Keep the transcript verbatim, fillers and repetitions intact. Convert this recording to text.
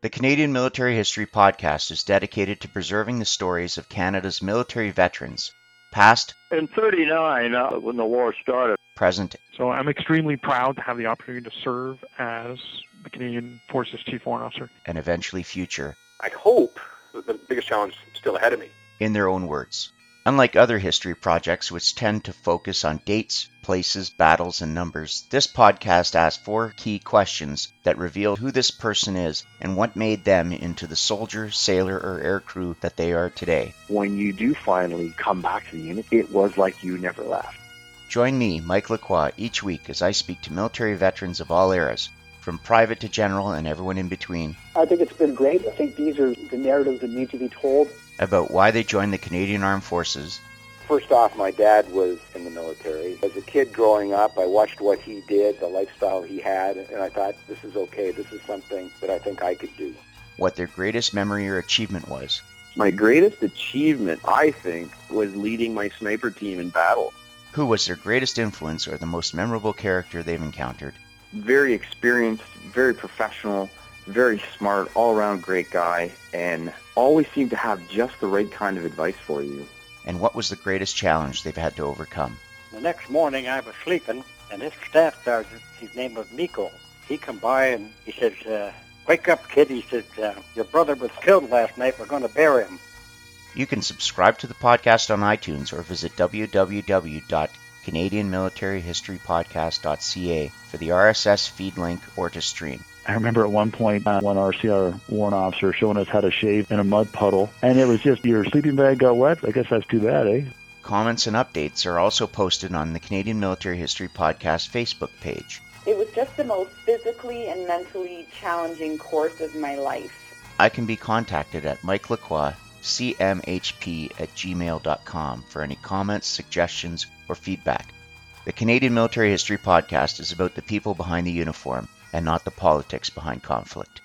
The Canadian Military History Podcast is dedicated to preserving the stories of Canada's military veterans, past in thirty-nine uh, when the war started, present. So I'm extremely proud to have the opportunity to serve as the Canadian Forces Chief Warrant Officer, and eventually future. I hope that the biggest challenge is still ahead of me. In their own words. Unlike other history projects, which tend to focus on dates, places, battles, and numbers, this podcast asks four key questions that reveal who this person is and what made them into the soldier, sailor, or aircrew that they are today. When you do finally come back to the unit, it was like you never left. Join me, Mike Lacroix, each week as I speak to military veterans of all eras, from private to general and everyone in between. I think it's been great. I think these are the narratives that need to be told. About why they joined the Canadian Armed Forces. First off, my dad was in the military. As a kid growing up, I watched what he did, the lifestyle he had, and I thought, this is okay, this is something that I think I could do. What their greatest memory or achievement was. My greatest achievement, I think, was leading my sniper team in battle. Who was their greatest influence or the most memorable character they've encountered? Very experienced, very professional, very smart, all-around great guy, and always seemed to have just the right kind of advice for you. And what was the greatest challenge they've had to overcome? The next morning I was sleeping, and this staff sergeant, his name was Nico, he come by and he says, uh, wake up, kid, he said, uh, your brother was killed last night, we're going to bury him. You can subscribe to the podcast on iTunes or visit w w w dot canadian military history podcast dot c a for the R S S feed link or to stream. I remember at one point, uh, one R C R warrant officer showing us how to shave in a mud puddle, and it was just, your sleeping bag got wet? I guess that's too bad, eh? Comments and updates are also posted on the Canadian Military History Podcast Facebook page. It was just the most physically and mentally challenging course of my life. I can be contacted at Mike Lacroix, c m h p at gmail dot com for any comments, suggestions, or feedback. The Canadian Military History Podcast is about the people behind the uniform, and not the politics behind conflict.